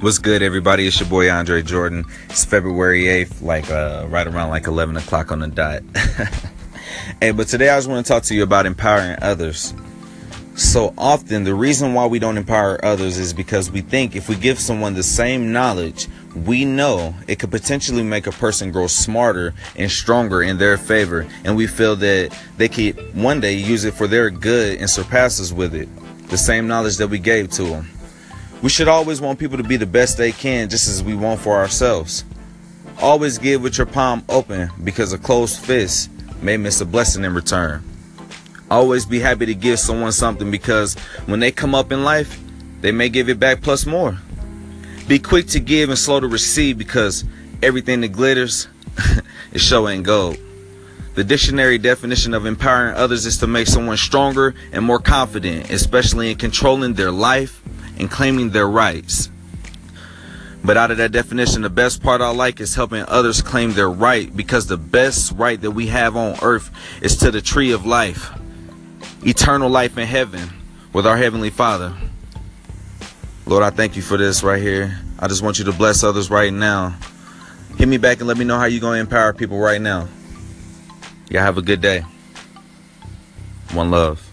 What's good, everybody? It's your boy Andre Jordan. It's February 8th, right around 11 o'clock on the dot. Hey, but today I just want to talk to you about empowering others. So often the reason why we don't empower others is because we think if we give someone the same knowledge we know, it could potentially make a person grow smarter and stronger in their favor, and we feel that they could one day use it for their good and surpass us with it, the same knowledge that we gave to them. We should always want people to be the best they can, just as we want for ourselves. Always give with your palm open, because a closed fist may miss a blessing in return. Always be happy to give someone something, because when they come up in life, they may give it back plus more. Be quick to give and slow to receive, because everything that glitters is showing gold. The dictionary definition of empowering others is to make someone stronger and more confident, especially in controlling their life and claiming their rights. But out of that definition, the best part I like is helping others claim their right, because the best right that we have on earth is to the tree of life. Eternal life in heaven with our Heavenly Father. Lord, I thank you for this right here. I just want you to bless others right now. Hit me back and let me know how you're going to empower people right now. Y'all have a good day. One love.